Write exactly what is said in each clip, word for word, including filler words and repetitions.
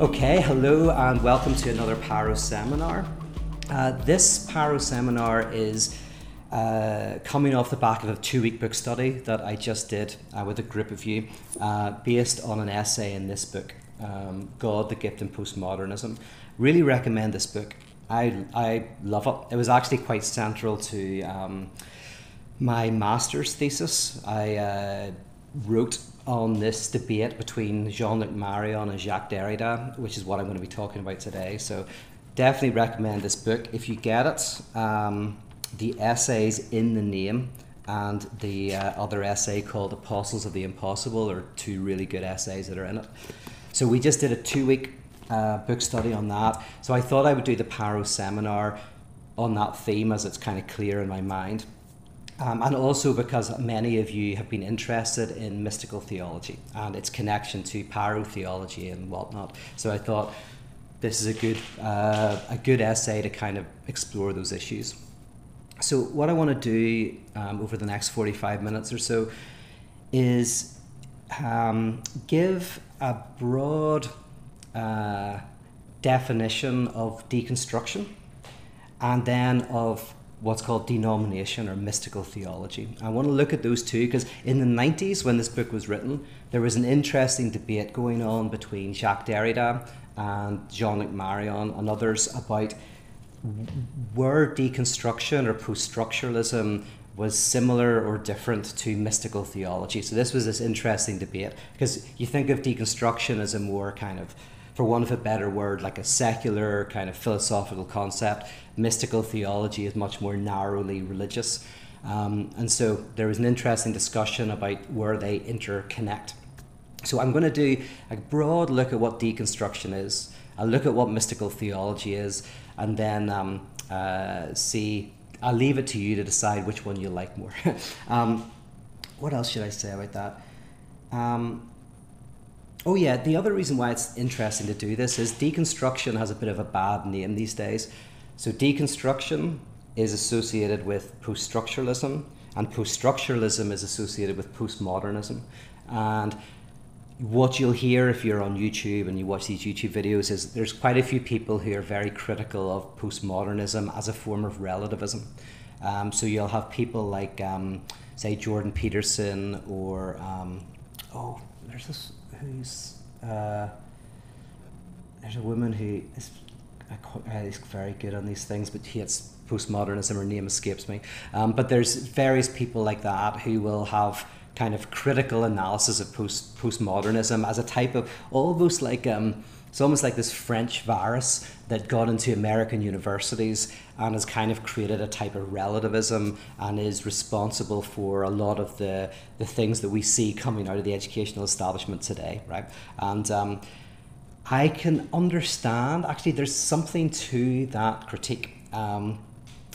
Okay, hello and welcome to another Paro Seminar. Uh, this Paro Seminar is uh, coming off the back of a two-week book study that I just did uh, with a group of you uh, based on an essay in this book, um, God, the Gift in Postmodernism. Really recommend this book. I, I love it. It was actually quite central to um, my master's thesis. I uh, wrote on this debate between Jean-Luc Marion and Jacques Derrida, which is what I'm going to be talking about today. So definitely recommend this book. If you get it, um, the essay's in the name, and the uh, other essay called Apostles of the Impossible are two really good essays that are in it. So we just did a two-week uh, book study on that. So I thought I would do the Paro Seminar on that theme as it's kind of clear in my mind. Um, and also because many of you have been interested in mystical theology and its connection to Paro theology and whatnot. So I thought this is a good uh, a good essay to kind of explore those issues. So what I want to do um, over the next forty-five minutes or so is um, give a broad uh, definition of deconstruction and then of what's called denomination or mystical theology. I want to look at those two because in the nineties, when this book was written, there was an interesting debate going on between Jacques Derrida and Jean-Luc Marion and others about where deconstruction or post-structuralism was similar or different to mystical theology. So this was this interesting debate because you think of deconstruction as a more kind of, for want of a better word, like a secular kind of philosophical concept. Mystical theology is much more narrowly religious. Um, and so there was an interesting discussion about where they interconnect. So I'm going to do a broad look at what deconstruction is, a look at what mystical theology is, and then um, uh, see, I'll leave it to you to decide which one you like more. um, what else should I say about that? Um, Oh yeah, the other reason why it's interesting to do this is deconstruction has a bit of a bad name these days. So deconstruction is associated with post-structuralism, and post-structuralism is associated with postmodernism. And what you'll hear if you're on YouTube and you watch these YouTube videos is there's quite a few people who are very critical of postmodernism as a form of relativism. Um, so you'll have people like, um, say, Jordan Peterson or, um, oh, there's this... who's uh, there's a woman who is, is very good on these things, but hates postmodernism. Her name escapes me. Um, but there's various people like that who will have kind of critical analysis of post postmodernism as a type of almost like um, it's almost like this French virus that got into American universities and has kind of created a type of relativism and is responsible for a lot of the, the things that we see coming out of the educational establishment today, right? And um, I can understand, actually, there's something to that critique. Um,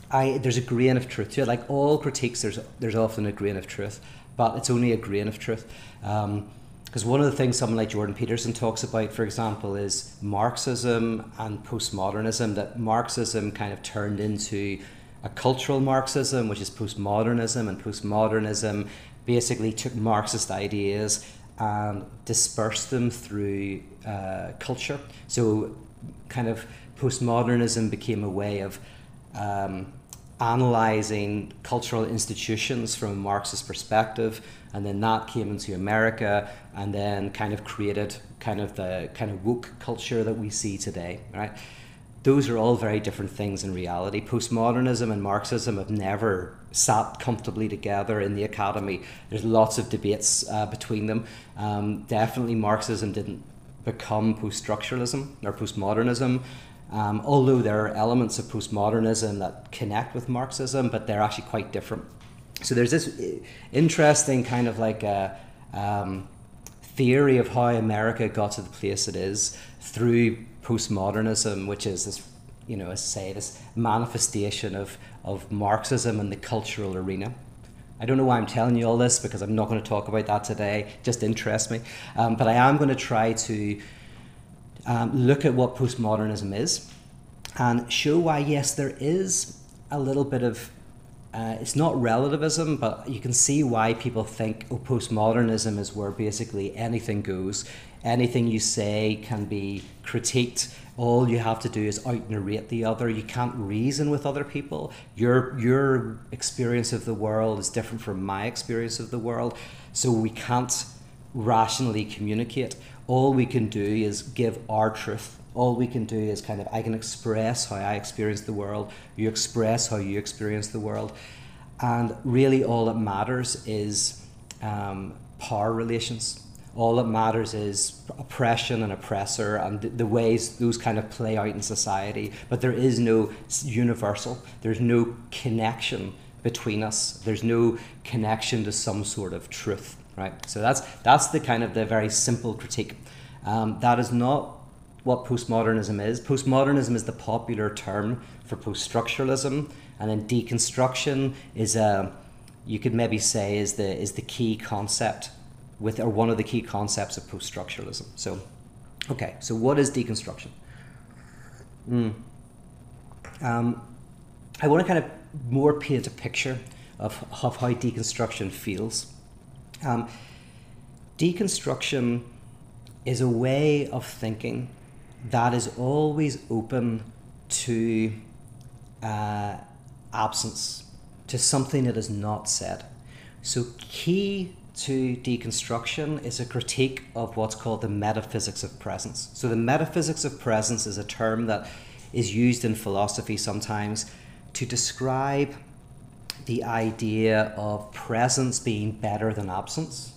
I, there's a grain of truth to it. Like all critiques, there's, there's often a grain of truth, but it's only a grain of truth. Um, Because one of the things someone like Jordan Peterson talks about, for example, is Marxism and postmodernism, that Marxism kind of turned into a cultural Marxism, which is postmodernism, and postmodernism basically took Marxist ideas and dispersed them through uh, culture. So kind of postmodernism became a way of um, analysing cultural institutions from a Marxist perspective, and then that came into America, and then kind of created kind of the kind of woke culture that we see today, right? Those are all very different things in reality. Postmodernism and Marxism have never sat comfortably together in the academy. There's lots of debates uh, between them. Um, definitely Marxism didn't become post-structuralism or postmodernism, um, although there are elements of postmodernism that connect with Marxism, but they're actually quite different. So there's this interesting kind of like a um, theory of how America got to the place it is through postmodernism, which is this, you know, as I say, this manifestation of, of Marxism in the cultural arena. I don't know why I'm telling you all this because I'm not going to talk about that today. It just interests me. Um, but I am going to try to um, look at what postmodernism is and show why, yes, there is a little bit of Uh, it's not relativism, but you can see why people think, oh, postmodernism is where basically anything goes. Anything you say can be critiqued. All you have to do is out-narrate the other. You can't reason with other people. Your, your experience of the world is different from my experience of the world, so we can't rationally communicate. All we can do is give our truth. All we can do is kind of, I can express how I experience the world, you express how you experience the world. And really all that matters is um, power relations. All that matters is oppression and oppressor and the, the ways those kind of play out in society. But there is no universal, there's no connection between us. There's no connection to some sort of truth, right? So that's, that's the kind of the very simple critique. Um, that is not what postmodernism is. Postmodernism is the popular term for post-structuralism, and then deconstruction is a, you could maybe say is the is the key concept with or one of the key concepts of post-structuralism. So, okay, so what is deconstruction? Mm. Um, I want to kind of more paint a picture of, of how deconstruction feels. Um, deconstruction is a way of thinking that is always open to uh, absence, to something that is not said. So key to deconstruction is a critique of what's called the metaphysics of presence. So the metaphysics of presence is a term that is used in philosophy sometimes to describe the idea of presence being better than absence,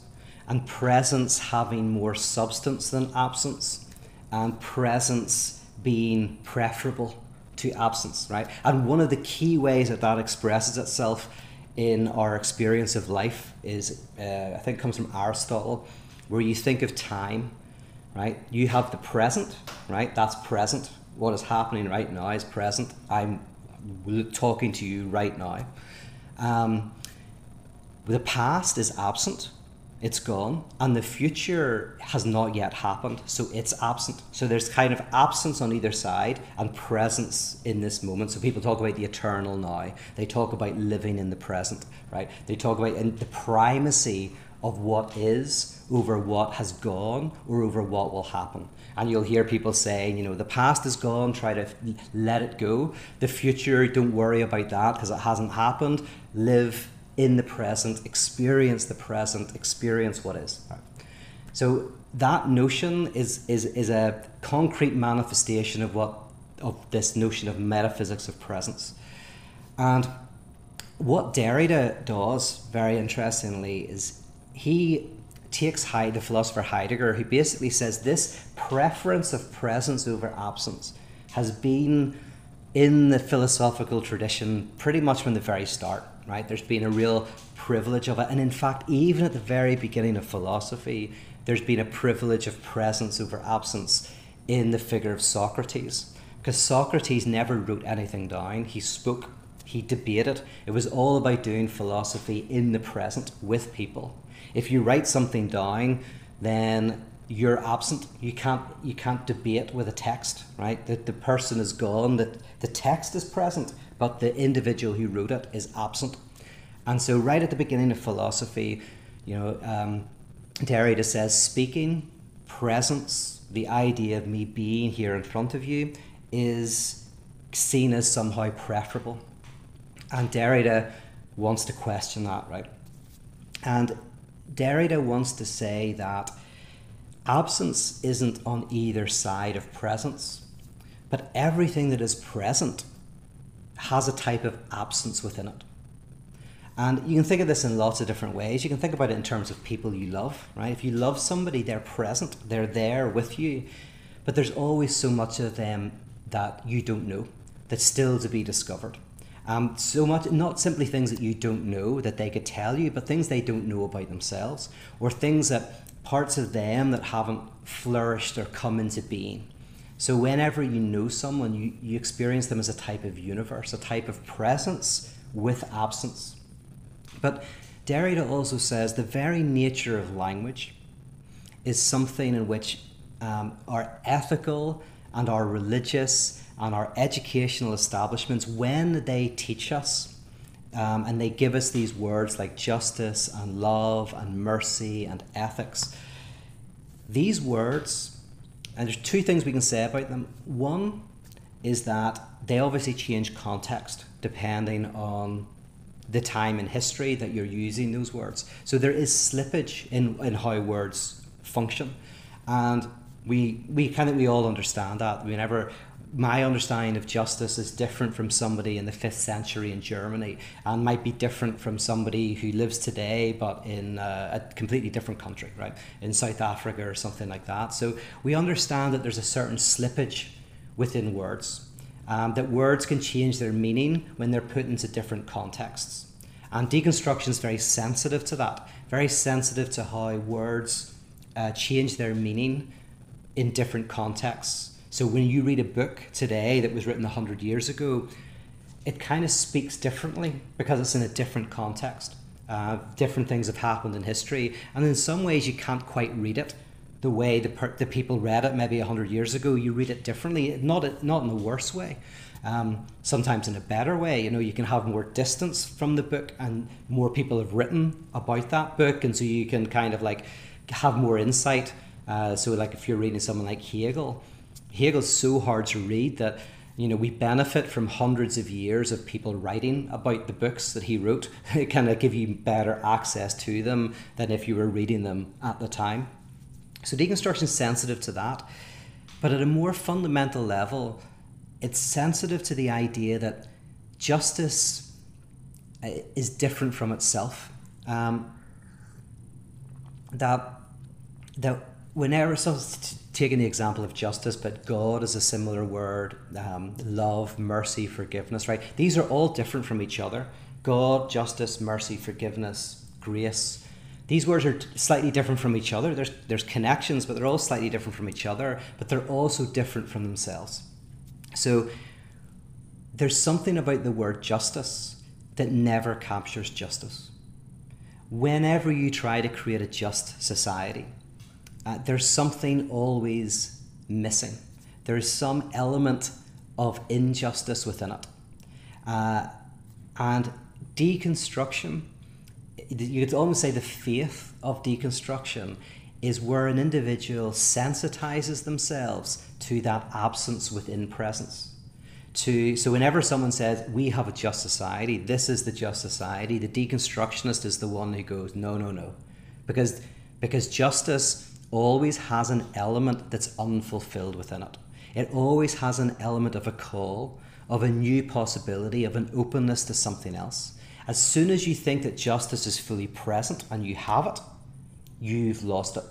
and presence having more substance than absence, and presence being preferable to absence, right? And one of the key ways that that expresses itself in our experience of life is, uh, I think it comes from Aristotle, where you think of time, right? You have the present, right? That's present. What is happening right now is present. I'm talking to you right now. Um, the past is absent. It's gone, and the future has not yet happened, so it's absent. So there's kind of absence on either side and presence in this moment. So people talk about the eternal now. They talk about living in the present, right? They talk about and the primacy of what is over what has gone or over what will happen. And you'll hear people saying, you know, the past is gone, try to let it go. The future, don't worry about that because it hasn't happened. Live in the present, experience the present, experience what is. Right. So that notion is, is, is a concrete manifestation of what of this notion of metaphysics of presence. And what Derrida does, very interestingly, is he takes Heide, the philosopher Heidegger, who basically says this preference of presence over absence has been in the philosophical tradition pretty much from the very start. Right? There's been a real privilege of it. And in fact, even at the very beginning of philosophy, there's been a privilege of presence over absence in the figure of Socrates. Because Socrates never wrote anything down. He spoke, he debated. It was all about doing philosophy in the present with people. If you write something down, then you're absent. You can't, you can't debate with a text, right? The, the person is gone, the, the text is present, but the individual who wrote it is absent. And so right at the beginning of philosophy, you know, um, Derrida says speaking, presence, the idea of me being here in front of you is seen as somehow preferable. And Derrida wants to question that, right? And Derrida wants to say that absence isn't on either side of presence, but everything that is present has a type of absence within it. And you can think of this in lots of different ways. You can think about it in terms of people you love, right? If you love somebody, they're present, they're there with you, but there's always so much of them that you don't know, that's still to be discovered. Um, so much, not simply things that you don't know that they could tell you, but things they don't know about themselves, or things that parts of them that haven't flourished or come into being. So whenever you know someone, you, you experience them as a type of universe, a type of presence with absence. But Derrida also says the very nature of language is something in which um, our ethical and our religious and our educational establishments, when they teach us Um, and they give us these words like justice and love and mercy and ethics. These words, and there's two things we can say about them. One is that they obviously change context depending on the time in history that you're using those words. So there is slippage in, in how words function. And we, we kind of, we all understand that. We never, my understanding of justice is different from somebody in the fifth century in Germany and might be different from somebody who lives today but in a, a completely different country, right? In South Africa or something like that. So we understand that there's a certain slippage within words, um, that words can change their meaning when they're put into different contexts. And deconstruction is very sensitive to that, very sensitive to how words uh, change their meaning in different contexts. So when you read a book today that was written a hundred years ago, it kind of speaks differently because it's in a different context. Uh, different things have happened in history, and in some ways you can't quite read it the way the, per the people read it maybe a hundred years ago. You read it differently, not, not in a worse way, um, sometimes in a better way. You know, you can have more distance from the book and more people have written about that book, and so you can kind of like have more insight. Uh, so like if you're reading someone like Hegel, Hegel's so hard to read that, you know, we benefit from hundreds of years of people writing about the books that he wrote. It kind of give you better access to them than if you were reading them at the time. So deconstruction is sensitive to that. But at a more fundamental level, it's sensitive to the idea that justice is different from itself. Um, that, that when Aristotle's taking the example of justice, but God is a similar word, um, love, mercy, forgiveness, right? These are all different from each other. God, justice, mercy, forgiveness, grace. These words are slightly different from each other. There's, there's connections, but they're all slightly different from each other, but they're also different from themselves. So there's something about the word justice that never captures justice. Whenever you try to create a just society, Uh, there's something always missing. There is some element of injustice within it. Uh, and deconstruction, you could almost say the faith of deconstruction is where an individual sensitizes themselves to that absence within presence. To, so whenever someone says, we have a just society, this is the just society, the deconstructionist is the one who goes, no, no, no. Because, because justice always has an element that's unfulfilled within it. It always has an element of a call, of a new possibility, of an openness to something else. As soon as you think that justice is fully present and you have it, you've lost it.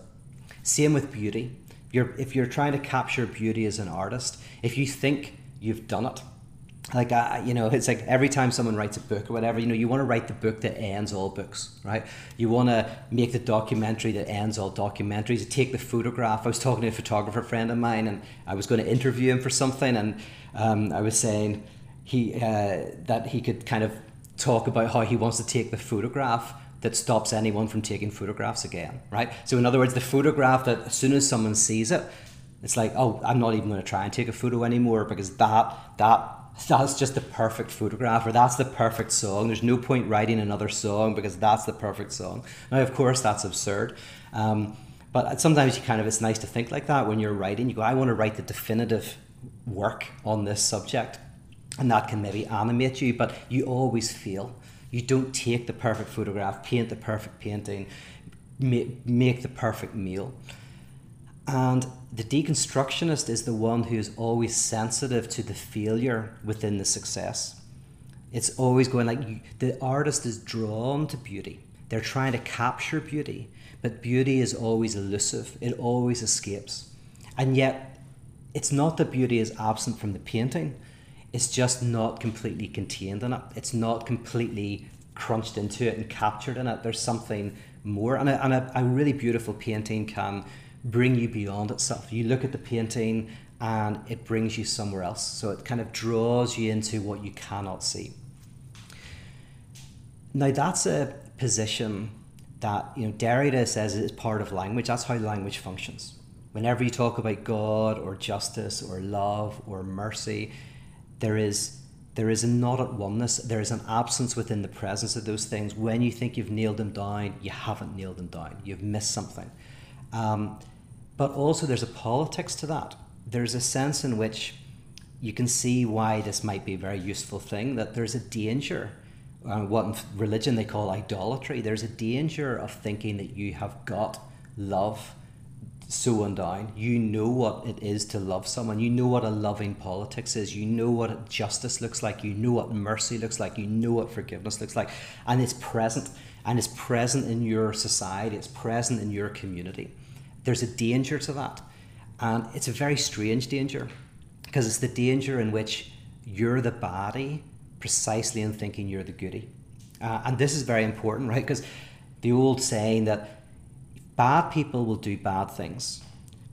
Same with beauty. You're, if you're trying to capture beauty as an artist, if you think you've done it, like, uh, you know, it's like every time someone writes a book or whatever, you know, you want to write the book that ends all books, right? You want to make the documentary that ends all documentaries. You take the photograph. I was talking to a photographer friend of mine, and I was going to interview him for something, and um, I was saying he uh, that he could kind of talk about how he wants to take the photograph that stops anyone from taking photographs again, right? So in other words, the photograph that as soon as someone sees it, it's like, oh, I'm not even going to try and take a photo anymore because that, that, that's just the perfect photograph, or that's the perfect song. There's no point writing another song because that's the perfect song. Now, of course, that's absurd. Um, but sometimes you kind of, it's nice to think like that when you're writing. You go, I want to write the definitive work on this subject. And that can maybe animate you, but you always fail. You don't take the perfect photograph, paint the perfect painting, make, make the perfect meal. And the deconstructionist is the one who is always sensitive to the failure within the success. It's always going like, you, the artist is drawn to beauty. They're trying to capture beauty, but beauty is always elusive. It always escapes. And yet, it's not that beauty is absent from the painting. It's just not completely contained in it. It's not completely crunched into it and captured in it. There's something more. And a, and a, a really beautiful painting can bring you beyond itself. You look at the painting and it brings you somewhere else. So it kind of draws you into what you cannot see. Now that's a position that, you know, Derrida says is part of language. That's how language functions. Whenever you talk about God or justice or love or mercy, there is There is a not at oneness, there is an absence within the presence of those things. When you think you've nailed them down, you haven't nailed them down. You've missed something. Um, but also there's a politics to that. There's a sense in which you can see why this might be a very useful thing, that there's a danger, uh, what in religion they call idolatry, there's a danger of thinking that you have got love so and down. You know what it is to love someone. You know what a loving politics is. You know what justice looks like. You know what mercy looks like. You know what forgiveness looks like. And it's present. And it's present in your society. It's present in your community. There's a danger to that. And it's a very strange danger, because it's the danger in which you're the baddie precisely in thinking you're the goodie. Uh, and this is very important, right? Because the old saying that bad people will do bad things,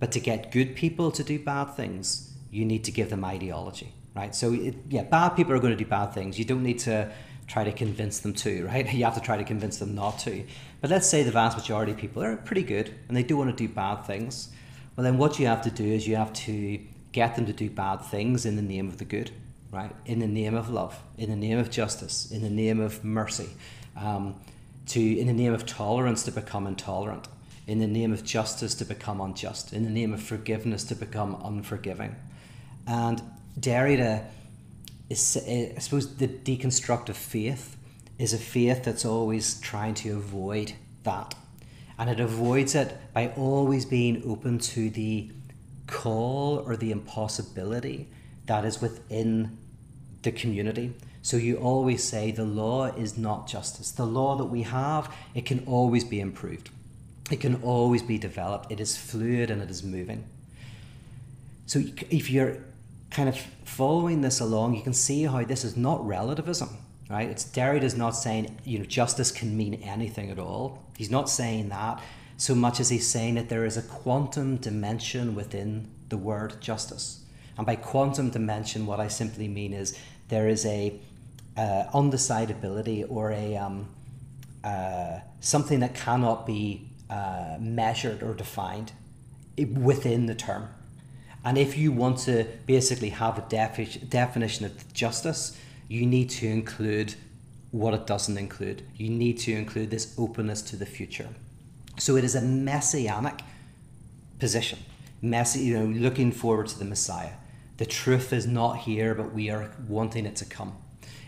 but to get good people to do bad things, you need to give them ideology, right? So it, yeah, bad people are going to do bad things. You don't need to try to convince them to, right? You have to try to convince them not to. But let's say the vast majority of people are pretty good and they do want to do bad things. Well, then what you have to do is you have to get them to do bad things in the name of the good, right? In the name of love, in the name of justice, in the name of mercy, um, to in the name of tolerance to become intolerant, in the name of justice to become unjust, in the name of forgiveness to become unforgiving. And Derrida is, I suppose, the deconstructive faith is a faith that's always trying to avoid that. And it avoids it by always being open to the call or the impossibility that is within the community. So you always say the law is not justice. The law that we have, it can always be improved. It can always be developed. It is fluid and it is moving. So if you're kind of following this along, you can see how this is not relativism, right? It's Derrida's not saying, you know, justice can mean anything at all. He's not saying that so much as he's saying that there is a quantum dimension within the word justice. And by quantum dimension, what I simply mean is there is a uh, undecidability or a um, uh, something that cannot be Uh, measured or defined within the term. And if you want to basically have a defi- definition of justice, you need to include what it doesn't include. You need to include this openness to the future. So it is a messianic position, messy, you know, looking forward to the Messiah. The truth is not here, but we are wanting it to come.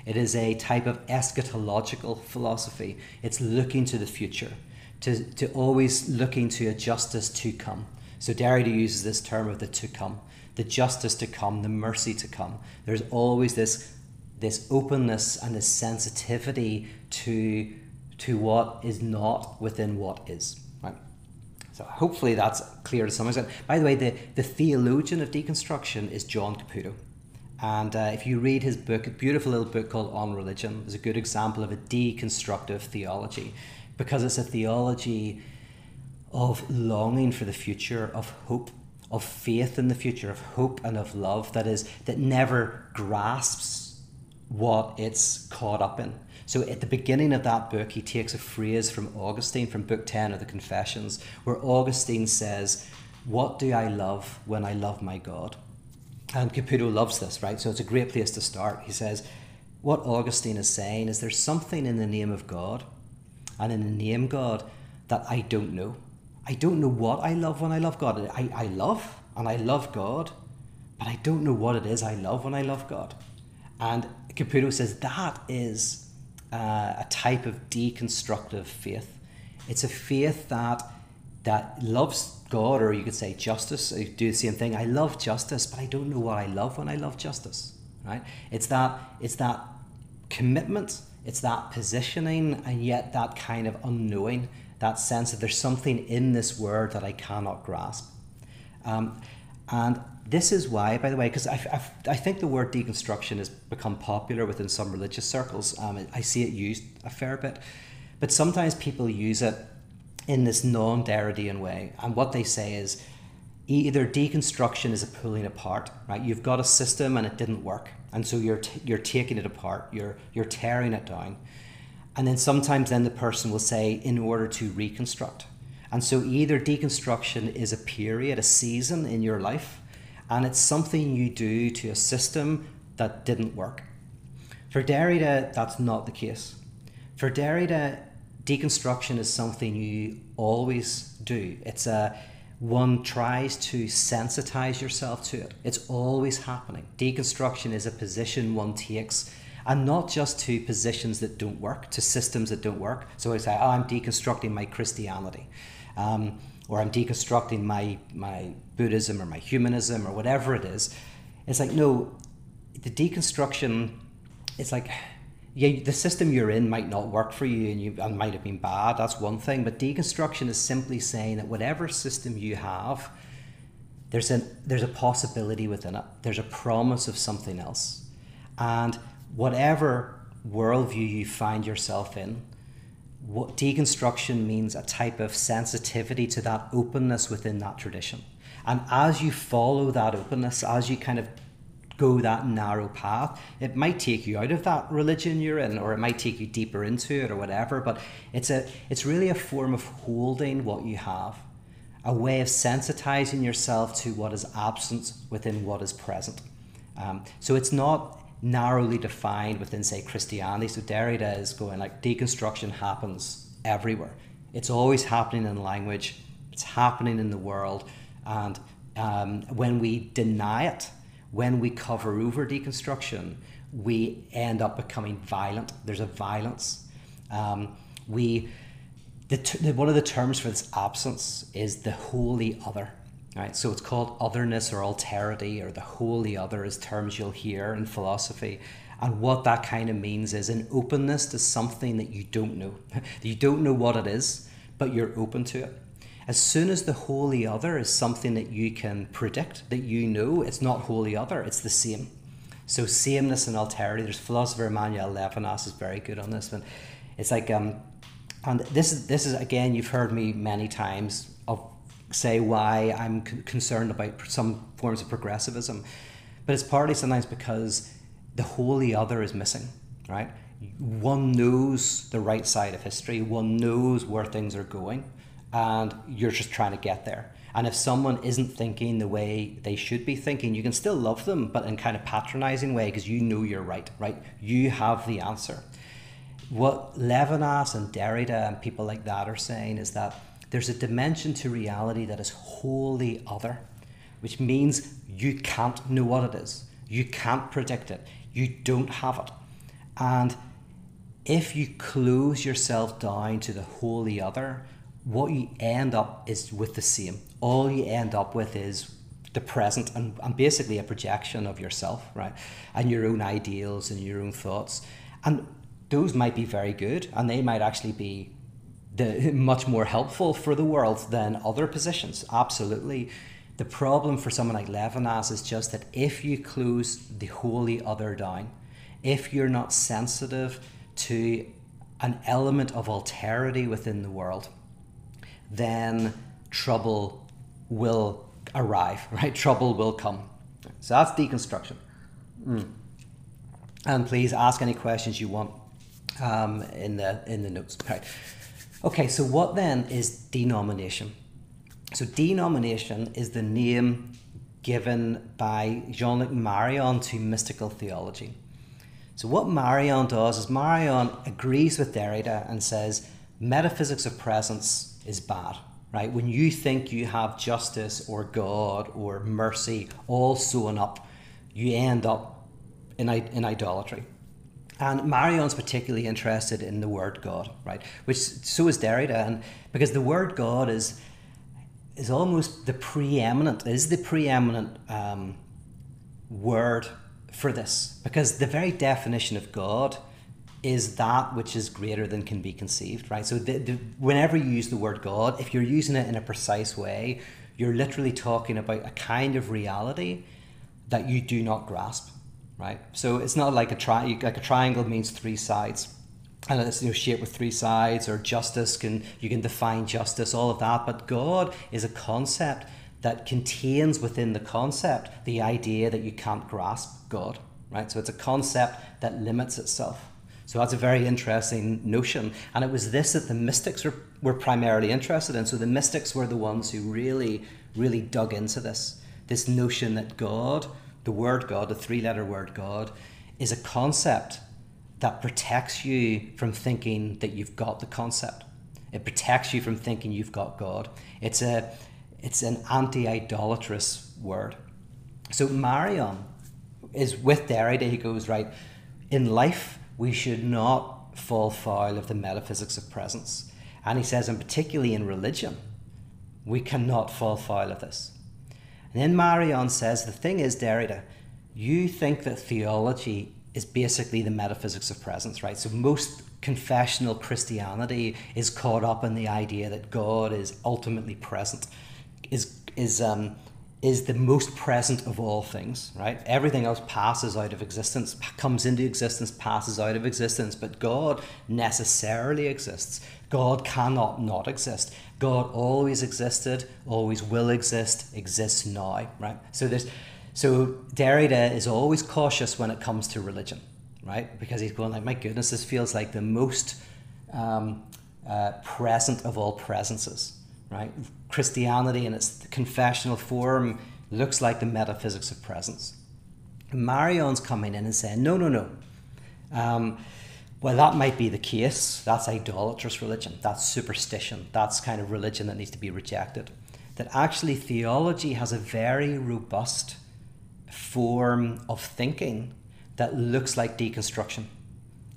It is a type of eschatological philosophy. It's looking to the future. To, to always looking to a justice to come. So Derrida uses this term of the to come, the justice to come, the mercy to come. There's always this, this openness and this sensitivity to, to what is not within what is. Right? So hopefully that's clear to some extent. By the way, the, the theologian of deconstruction is John Caputo. And uh, if you read his book, a beautiful little book called On Religion, is a good example of a deconstructive theology. Because it's a theology of longing for the future, of hope, of faith in the future, of hope and of love that is that never grasps what it's caught up in. So at the beginning of that book, he takes a phrase from Augustine, from Book ten of the Confessions, where Augustine says, "What do I love when I love my God?" And Caputo loves this, right? So it's a great place to start. He says, what Augustine is saying is there's something in the name of God and in the name God that I don't know. I don't know what I love when I love God. I, I love and I love God, but I don't know what it is I love when I love God. And Caputo says that is uh, a type of deconstructive faith. It's a faith that that loves God, or you could say justice. You do the same thing. I love justice, but I don't know what I love when I love justice. Right? It's that it's that commitment. It's that positioning and yet that kind of unknowing, that sense that there's something in this word that I cannot grasp. Um, and this is why, by the way, because I, I, I think the word deconstruction has become popular within some religious circles. Um, I see it used a fair bit, but sometimes people use it in this non-Derridean way. And what they say is either deconstruction is a pulling apart, right? You've got a system and it didn't work. And so you're t- you're taking it apart, you're you're tearing it down. And then sometimes then the person will say, in order to reconstruct. And so either deconstruction is a period, a season in your life, and it's something you do to a system that didn't work. For Derrida, that's not the case. For Derrida, deconstruction is something you always do. It's a, one tries to sensitize yourself to it. It's always happening. Deconstruction is a position one takes, and not just to positions that don't work, to systems that don't work. So I say, oh, I'm deconstructing my Christianity, um, or I'm deconstructing my, my Buddhism or my humanism or whatever it is. It's like, no, the deconstruction, it's like, yeah, the system you're in might not work for you and you and might have been bad, that's one thing, but deconstruction is simply saying that whatever system you have, there's a, there's a possibility within it, there's a promise of something else. And whatever worldview you find yourself in, what deconstruction means a type of sensitivity to that openness within that tradition. And as you follow that openness, as you kind of go that narrow path, it might take you out of that religion you're in, or it might take you deeper into it or whatever, but it's a it's really a form of holding what you have, a way of sensitizing yourself to what is absent within what is present. Um, so it's not narrowly defined within, say, Christianity. So Derrida is going like, deconstruction happens everywhere. It's always happening in language, it's happening in the world, and um, when we deny it, when we cover over deconstruction, we end up becoming violent. There's a violence. Um, we, the, the, one of the terms for this absence is the holy other. Right? So it's called otherness or alterity, or the holy other is terms you'll hear in philosophy. And what that kind of means is an openness to something that you don't know. You don't know what it is, but you're open to it. As soon as the holy other is something that you can predict, that you know, it's not holy other, it's the same. So sameness and alterity, there's philosopher Emmanuel Levinas is very good on this one. It's like, um, and this is, this is again, you've heard me many times of say why I'm con concerned about some forms of progressivism, but it's partly sometimes because the holy other is missing, right? One knows the right side of history, one knows where things are going, and you're just trying to get there. And if someone isn't thinking the way they should be thinking, you can still love them, but in kind of patronizing way, because you know you're right, right? You have the answer. What Levinas and Derrida and people like that are saying is that there's a dimension to reality that is wholly other, which means you can't know what it is. You can't predict it. You don't have it. And if you close yourself down to the wholly other, what you end up is with the same. All you end up with is the present and, and basically a projection of yourself, right? And your own ideals and your own thoughts. And those might be very good, and they might actually be the, much more helpful for the world than other positions, absolutely. The problem for someone like Levinas is just that if you close the holy other down, if you're not sensitive to an element of alterity within the world, then trouble will arrive, right? Trouble will come. So that's deconstruction. Mm. And please ask any questions you want um, in the in the notes. Right. Okay, so what then is denomination? So denomination is the name given by Jean-Luc Marion to mystical theology. So what Marion does is Marion agrees with Derrida and says metaphysics of presence is bad, right? When you think you have justice or God or mercy all sewn up, you end up in, in idolatry. And Marion's particularly interested in the word God, right? Which, so is Derrida, and because the word God is, is almost the preeminent, is the preeminent um, word for this, because the very definition of God is that which is greater than can be conceived, right? So the, the, whenever you use the word God, if you're using it in a precise way, you're literally talking about a kind of reality that you do not grasp, right? So it's not like a, tri like a triangle means three sides, and it's, you know, shaped with three sides, or justice, can, you can define justice, all of that, but God is a concept that contains within the concept the idea that you can't grasp God, right? So it's a concept that limits itself. So that's a very interesting notion. And it was this that the mystics were, were primarily interested in. So the mystics were the ones who really, really dug into this. This notion that God, the word God, the three-letter word God, is a concept that protects you from thinking that you've got the concept. It protects you from thinking you've got God. It's a, it's an anti-idolatrous word. So Marion is with Derrida. He goes, right, in life we should not fall foul of the metaphysics of presence. And he says, and particularly in religion, we cannot fall foul of this. And then Marion says, the thing is, Derrida, you think that theology is basically the metaphysics of presence, right? So most confessional Christianity is caught up in the idea that God is ultimately present, is is um is the most present of all things, right? Everything else passes out of existence, comes into existence, passes out of existence, but God necessarily exists. God cannot not exist. God always existed, always will exist, exists now, right? So there's, so Derrida is always cautious when it comes to religion, right? Because he's going like, my goodness, this feels like the most um, uh, present of all presences, right? Christianity in its confessional form looks like the metaphysics of presence. And Marion's coming in and saying, no, no, no. Um, well, that might be the case. That's idolatrous religion. That's superstition. That's kind of religion that needs to be rejected. That actually theology has a very robust form of thinking that looks like deconstruction.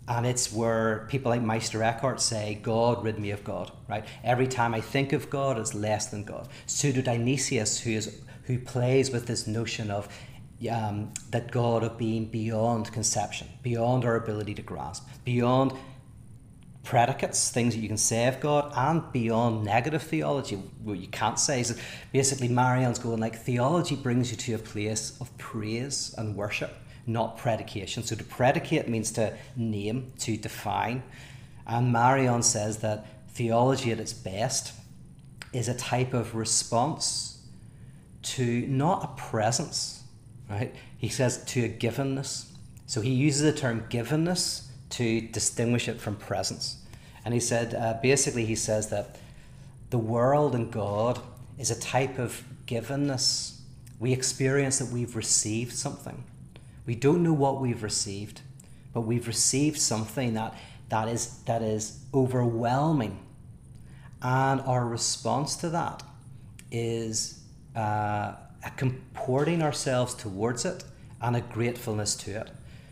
And it's where people like Meister Eckhart say, God, rid me of God, right? Every time I think of God, it's less than God. Pseudo-Dionysius, who, is, who plays with this notion of um, that God of being beyond conception, beyond our ability to grasp, beyond predicates, things that you can say of God, and beyond negative theology, what you can't say. So basically, Marion's going like, theology brings you to a place of praise and worship, not predication. So to predicate means to name, to define. And Marion says that theology at its best is a type of response to not a presence, right? He says to a givenness. So he uses the term givenness to distinguish it from presence. And he said, uh, basically he says that the world and God is a type of givenness. We experience that we've received something. We don't know what we've received, but we've received something that, that is that is overwhelming. And our response to that is uh, a comporting ourselves towards it and a gratefulness to it.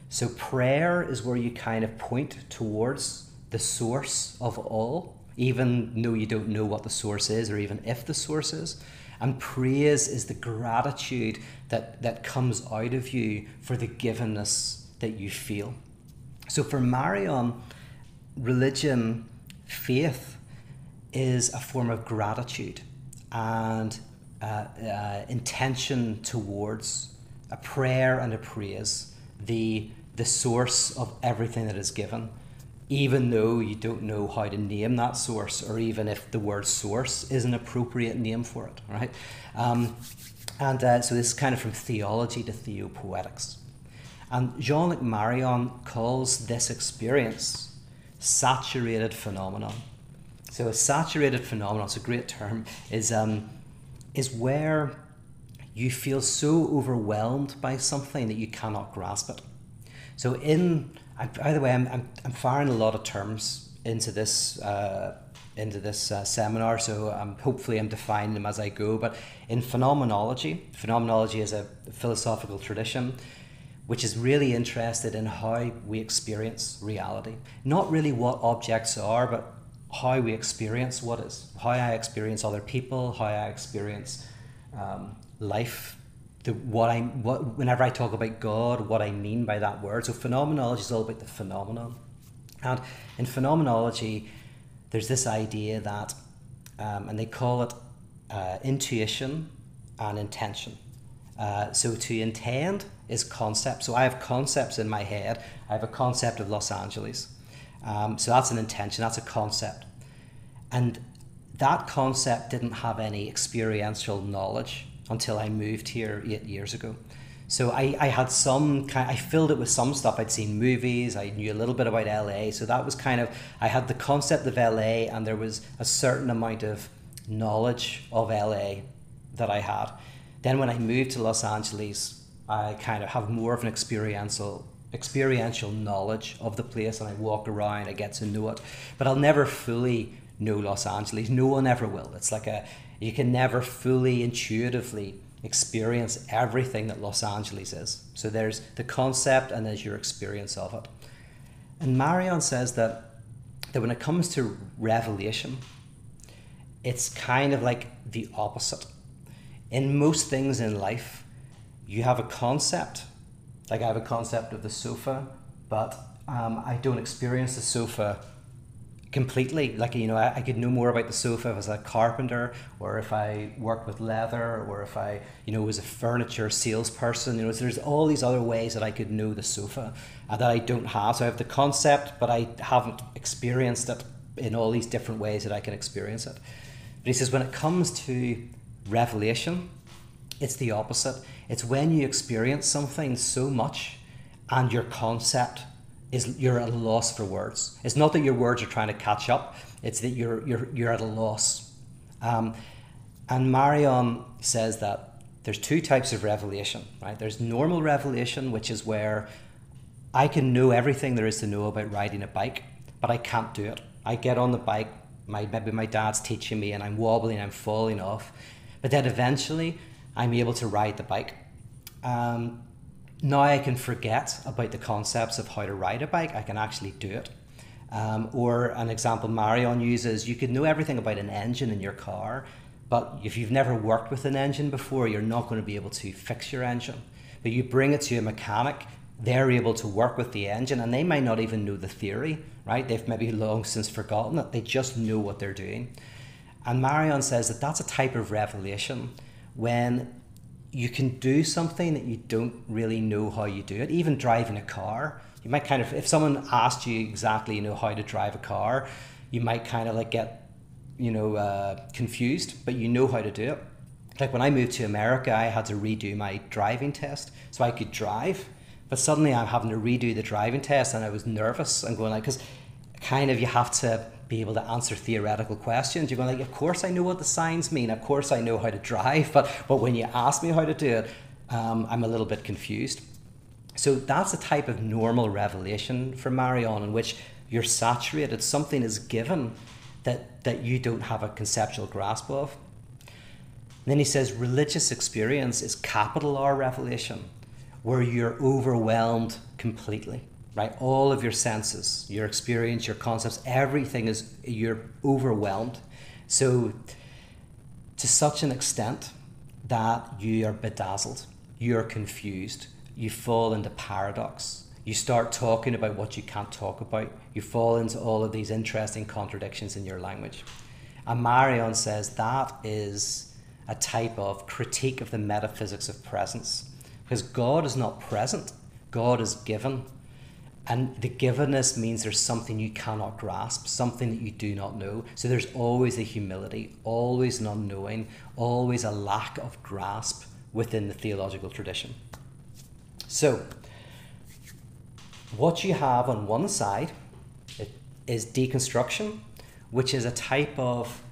So prayer is where you kind of point towards the source of all, even though you don't know what the source is or even if the source is. And praise is the gratitude that, that comes out of you for the givenness that you feel. So for Marion, religion, faith, is a form of gratitude and uh, uh, intention towards a prayer and a praise, the, the source of everything that is given, even though you don't know how to name that source, or even if the word source is an appropriate name for it, right? Um, and uh, so this is kind of from theology to theopoetics. And Jean-Luc Marion calls this experience saturated phenomenon. So a saturated phenomenon, it's a great term, is, um, is where you feel so overwhelmed by something that you cannot grasp it. So in... I, by the way, I'm, I'm I'm firing a lot of terms into this uh, into this uh, seminar, so um, hopefully I'm defining them as I go. But in phenomenology, phenomenology is a philosophical tradition which is really interested in how we experience reality. Not really what objects are, but how we experience what is. How I experience other people, how I experience um, life. The, what I what whenever I talk about God, what I mean by that word. So phenomenology is all about the phenomenon, and in phenomenology, there's this idea that, um, and they call it uh, intuition and intention. Uh, so to intend is concept. So I have concepts in my head. I have a concept of Los Angeles. Um, so that's an intention. That's a concept, and that concept didn't have any experiential knowledge until I moved here eight years ago. So I, I had some, kind I filled it with some stuff. I'd seen movies, I knew a little bit about L A, so that was kind of, I had the concept of L A and there was a certain amount of knowledge of L A that I had. Then when I moved to Los Angeles, I kind of have more of an experiential experiential knowledge of the place, and I walk around, I get to know it, but I'll never fully know Los Angeles. No one ever will. It's like a, you can never fully intuitively experience everything that Los Angeles is. So there's the concept and there's your experience of it. And Marion says that, that when it comes to revelation, it's kind of like the opposite. In most things in life, you have a concept. Like I have a concept of the sofa, but um, I don't experience the sofa completely. Like, you know, I, I could know more about the sofa if I was a carpenter, or if I worked with leather, or if I, you know, was a furniture salesperson. You know, so there's all these other ways that I could know the sofa uh, that I don't have. So I have the concept, but I haven't experienced it in all these different ways that I can experience it. But he says when it comes to revelation, it's the opposite. It's when you experience something so much and your concept is, you're at a loss for words. It's not that your words are trying to catch up, it's that you're you're you're at a loss. Um, and Marion says that there's two types of revelation, right? There's normal revelation, which is where I can know everything there is to know about riding a bike, but I can't do it. I get on the bike, my maybe my dad's teaching me, and I'm wobbling, I'm falling off. But then eventually, I'm able to ride the bike. Um, now I can forget about the concepts of how to ride a bike. I can actually do it. Um, or an example Marion uses, you could know everything about an engine in your car, but if you've never worked with an engine before, you're not going to be able to fix your engine. But you bring it to a mechanic, they're able to work with the engine, and they might not even know the theory, right? They've maybe long since forgotten it. They just know what they're doing. And Marion says that that's a type of revelation, when you can do something that you don't really know how you do it. Even driving a car, you might kind of, if someone asked you exactly, you know, how to drive a car, you might kind of like get, you know, uh, confused, but you know how to do it. Like when I moved to America, I had to redo my driving test so I could drive, but suddenly I'm having to redo the driving test and I was nervous and going like, because kind of you have to be able to answer theoretical questions. You're going like, of course I know what the signs mean, of course I know how to drive, but, but when you ask me how to do it, um, I'm a little bit confused. So that's a type of normal revelation for Marion in which you're saturated, something is given that, that you don't have a conceptual grasp of. And then he says religious experience is capital R revelation, where you're overwhelmed completely. Right, all of your senses, your experience, your concepts, everything is, you're overwhelmed. So to such an extent that you are bedazzled, you're confused, you fall into paradox, you start talking about what you can't talk about, you fall into all of these interesting contradictions in your language. And Marion says that is a type of critique of the metaphysics of presence, because God is not present, God is given. And the givenness means there's something you cannot grasp, something that you do not know. So there's always a humility, always an unknowing, always a lack of grasp within the theological tradition. So what you have on one side is deconstruction, which is a type of,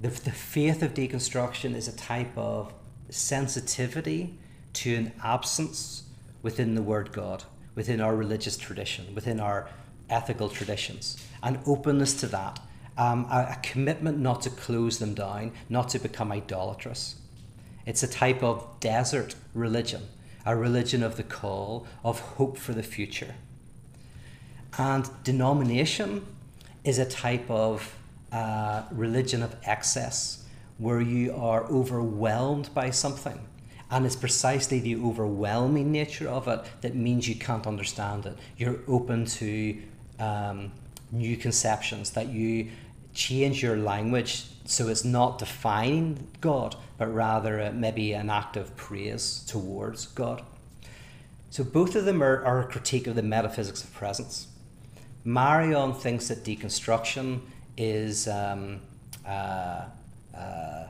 the, the faith of deconstruction is a type of sensitivity to an absence within the word God, within our religious tradition, within our ethical traditions, an openness to that, um, a, a commitment not to close them down, not to become idolatrous. It's a type of desert religion, a religion of the call, of hope for the future. And denomination is a type of uh, religion of excess, where you are overwhelmed by something. And it's precisely the overwhelming nature of it that means you can't understand it. You're open to um, new conceptions, that you change your language so it's not defining God, but rather maybe an act of praise towards God. So both of them are, are a critique of the metaphysics of presence. Marion thinks that deconstruction is um, uh, uh,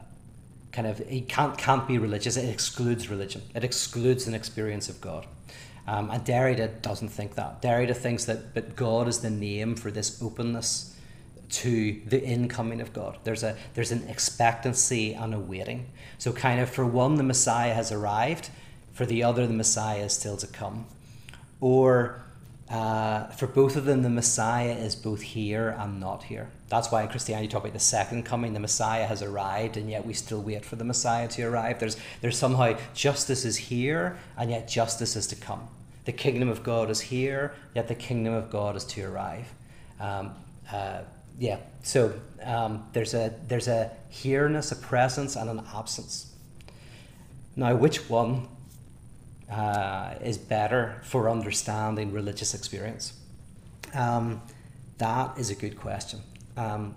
kind of, it can't, can't be religious, it excludes religion, it excludes an experience of God. Um, and Derrida doesn't think that. Derrida thinks that but God is the name for this openness to the incoming of God. There's a there's an expectancy and a waiting. So kind of for one, the Messiah has arrived, for the other, the Messiah is still to come. or uh, for both of them, the Messiah is both here and not here. That's why in Christianity you talk about the second coming. The Messiah has arrived, and yet we still wait for the Messiah to arrive. There's, there's somehow justice is here, and yet justice is to come. The kingdom of God is here, yet the kingdom of God is to arrive. Um, uh, yeah, so um, there's a there's a here-ness, a presence, and an absence. Now, which one uh, is better for understanding religious experience? Um, that is a good question. Um,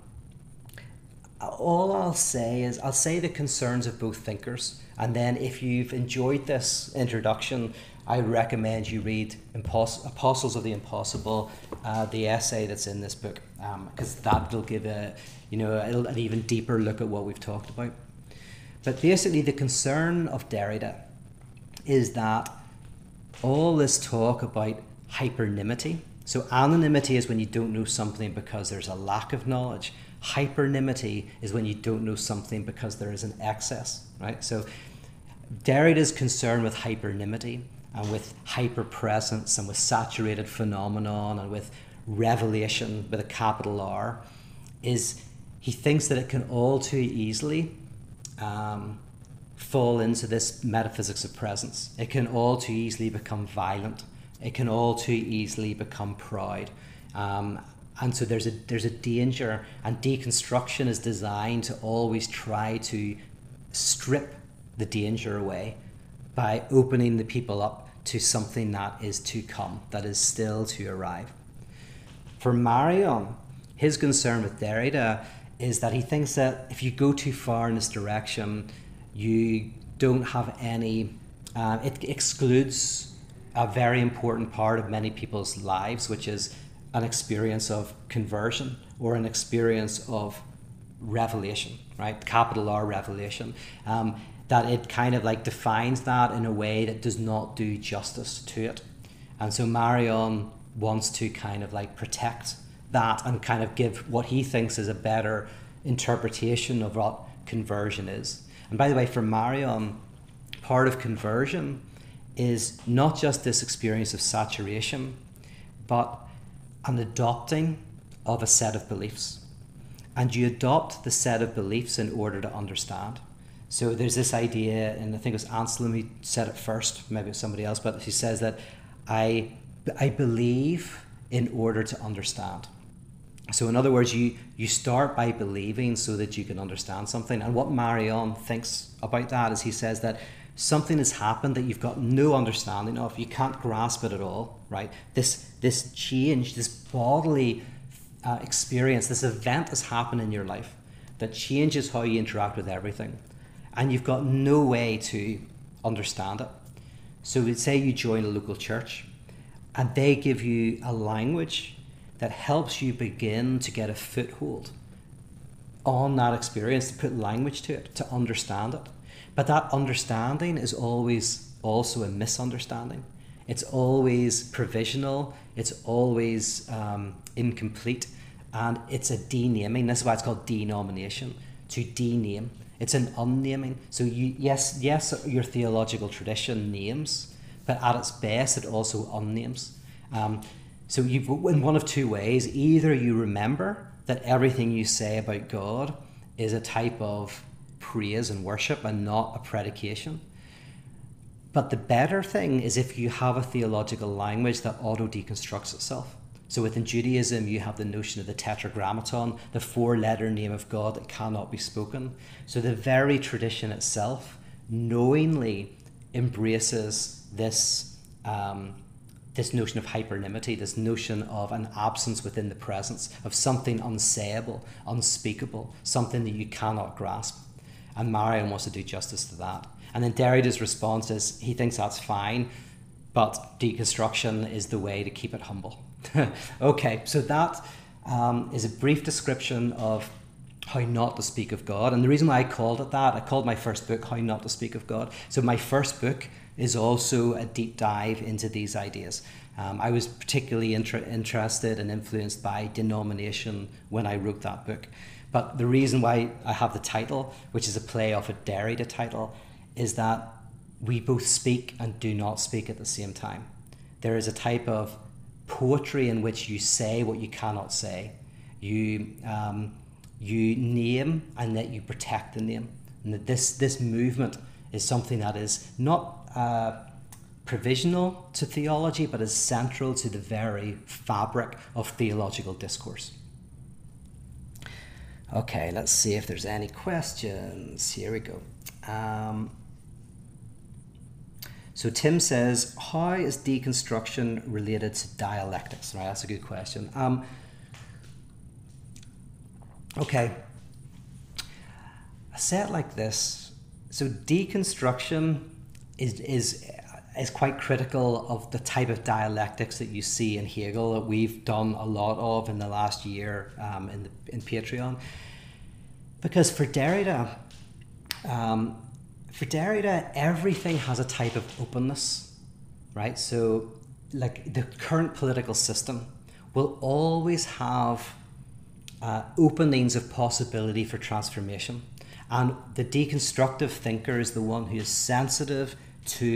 all I'll say is I'll say the concerns of both thinkers, and then if you've enjoyed this introduction, I recommend you read Impos- Apostles of the Impossible, uh, the essay that's in this book, because um, that will give a, you know, a, an even deeper look at what we've talked about. But basically, the concern of Derrida is that all this talk about hypernymity, so anonymity is when you don't know something because there's a lack of knowledge. Hypernymity is when you don't know something because there is an excess, right? So Derrida's concern with hypernymity, and with hyperpresence, and with saturated phenomenon, and with revelation with a capital R, is he thinks that it can all too easily um, fall into this metaphysics of presence. It can all too easily become violent. It can all too easily become proud. Um, and so there's a, there's a danger, and deconstruction is designed to always try to strip the danger away by opening the people up to something that is to come, that is still to arrive. For Marion, his concern with Derrida is that he thinks that if you go too far in this direction, you don't have any, uh, it excludes a very important part of many people's lives, which is an experience of conversion or an experience of revelation, right? Capital R revelation. Um, that it kind of like defines that in a way that does not do justice to it. And so Marion wants to kind of like protect that and kind of give what he thinks is a better interpretation of what conversion is. And by the way, for Marion, part of conversion is not just this experience of saturation, but an adopting of a set of beliefs. And you adopt the set of beliefs in order to understand. So there's this idea, and I think it was Anselm who said it first, maybe it was somebody else, but he says that I, I believe in order to understand. So in other words, you, you start by believing so that you can understand something. And what Marion thinks about that is he says that something has happened that you've got no understanding of, you can't grasp it at all, right? This, this change, this bodily uh, experience, this event has happened in your life that changes how you interact with everything. And you've got no way to understand it. So we'd say you join a local church and they give you a language that helps you begin to get a foothold on that experience, to put language to it, to understand it. But that understanding is always also a misunderstanding. It's always provisional, it's always um, incomplete, and it's a denaming. This is why it's called denomination, to dename. It's an unnaming. So you, yes, yes, your theological tradition names, but at its best, it also unnames. Um, so you've, in one of two ways, either you remember that everything you say about God is a type of praise and worship and not a predication. But the better thing is if you have a theological language that auto-deconstructs itself. So within Judaism, you have the notion of the tetragrammaton, the four-letter name of God that cannot be spoken. So the very tradition itself knowingly embraces this, um, this notion of hypernymity, this notion of an absence within the presence, of something unsayable, unspeakable, something that you cannot grasp. And Marion wants to do justice to that. And then Derrida's response is he thinks that's fine, but deconstruction is the way to keep it humble. Okay, so that um, is a brief description of how not to speak of God. And the reason why I called it that, I called my first book How Not to Speak of God. So my first book is also a deep dive into these ideas. Um, I was particularly inter- interested and influenced by denomination when I wrote that book. But the reason why I have the title, which is a play off a Derrida title, is that we both speak and do not speak at the same time. there is a type of poetry in which you say what you cannot say. You, um, you name and that you protect the name. And that this, this movement is something that is not uh, provisional to theology, but is central to the very fabric of theological discourse. Okay, let's see if there's any questions. Here we go. Um, so Tim says, how is deconstruction related to dialectics? Right, that's a good question. Um, okay, I say it like this. So deconstruction is, is, is quite critical of the type of dialectics that you see in Hegel, that we've done a lot of in the last year um, in, the, in Patreon. Because for Derrida, Um, for Derrida, everything has a type of openness, right? So, like, the current political system will always have uh, openings of possibility for transformation. And the deconstructive thinker is the one who is sensitive to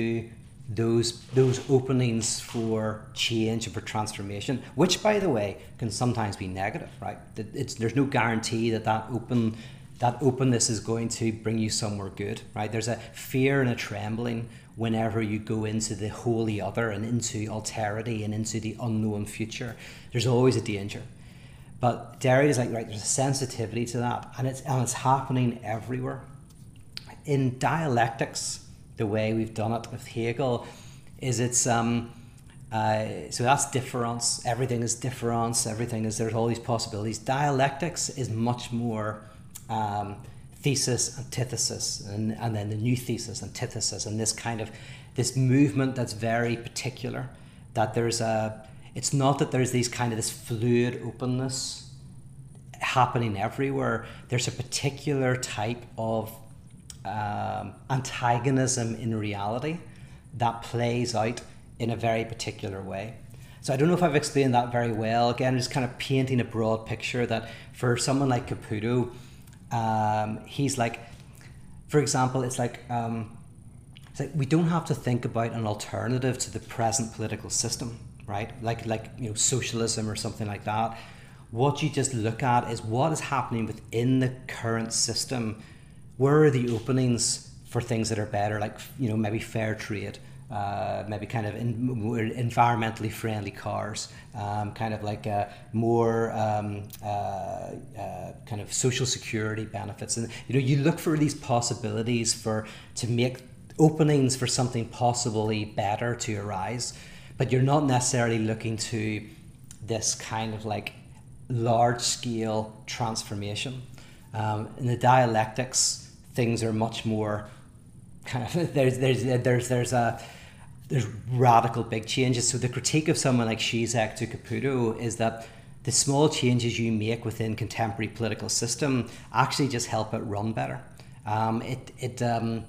those, those openings for change and for transformation, which, by the way, can sometimes be negative, right? It's, there's no guarantee that that open... that openness is going to bring you somewhere good, right? There's a fear and a trembling whenever you go into the holy other and into alterity and into the unknown future. There's always a danger. But Derrida is like, right, there's a sensitivity to that, and it's, and it's happening everywhere. In dialectics, the way we've done it with Hegel is it's, um, Uh, so that's difference. Everything is difference. Everything is, there's all these possibilities. Dialectics is much more Um, thesis, antithesis, and, and then the new thesis, antithesis, and this kind of, this movement that's very particular, that there's a, it's not that there's these kind of, this fluid openness happening everywhere. There's a particular type of um, antagonism in reality that plays out in a very particular way. So I don't know if I've explained that very well. Again, I'm just kind of painting a broad picture that for someone like Caputo, Um, he's like, for example, it's like, um, it's like we don't have to think about an alternative to the present political system, right? Like, like you know, socialism or something like that. What you just look at is what is happening within the current system. Where are the openings for things that are better, like, you know, maybe fair trade, uh, maybe kind of in, environmentally friendly cars, um, kind of like a more um, uh, uh, kind of social security benefits, and you know you look for these possibilities for to make openings for something possibly better to arise, but you're not necessarily looking to this kind of like large scale transformation. Um, in the dialectics, things are much more kind of there's there's there's there's a. There's radical big changes. So the critique of someone like Žižek to Caputo is that the small changes you make within contemporary political system actually just help it run better. Um, it it um,